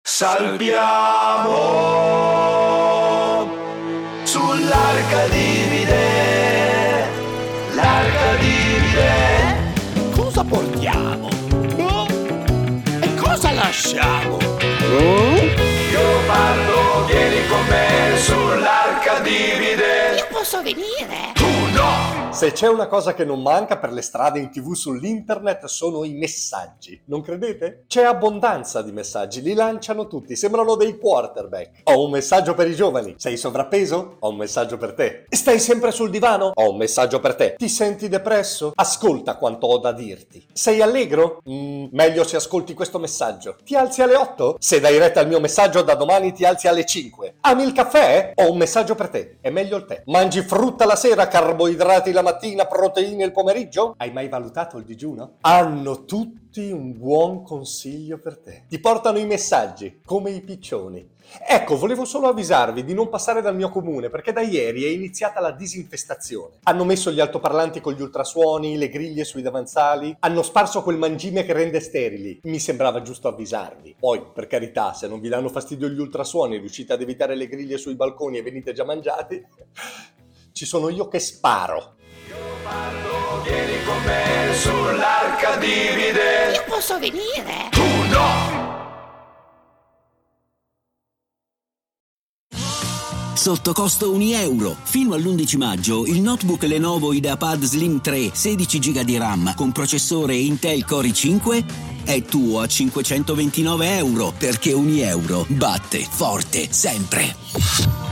Salpiamo sull'Arcadivide, l'Arcadivide. Cosa portiamo? E cosa lasciamo? Io parlo, vieni con me sull'Arcadivide. Io posso venire? Tu no! Se c'è una cosa che non manca per le strade, in TV, sull'internet, sono i messaggi. Non credete? C'è abbondanza di messaggi, li lanciano tutti, sembrano dei quarterback. Ho un messaggio per i giovani. Sei sovrappeso? Ho un messaggio per te. Stai sempre sul divano? Ho un messaggio per te. Ti senti depresso? Ascolta quanto ho da dirti. Sei allegro? Meglio se ascolti questo messaggio. Ti alzi alle 8? Se dai retta al mio messaggio, da domani ti alzi alle 5. Ami il caffè? Ho un messaggio per te. È meglio il tè. Mangi frutta la sera, carboidrati la mattina, proteine il pomeriggio? Hai mai valutato il digiuno? Hanno tutti un buon consiglio per te. Ti portano i messaggi, come i piccioni. Ecco, volevo solo avvisarvi di non passare dal mio comune, perché da ieri è iniziata la disinfestazione. Hanno messo gli altoparlanti con gli ultrasuoni, le griglie sui davanzali, hanno sparso quel mangime che rende sterili. Mi sembrava giusto avvisarvi. Poi, per carità, se non vi danno fastidio gli ultrasuoni, riuscite ad evitare le griglie sui balconi e venite già mangiati, ci sono io che sparo. Io parlo, vieni con me sull'Arcadivide. Io posso venire? Tu no! Sotto costo Unieuro. Fino all'11 maggio il notebook Lenovo IdeaPad Slim 3, 16 GB di RAM con processore Intel Core i5 è tuo a €529, perché Unieuro batte forte sempre.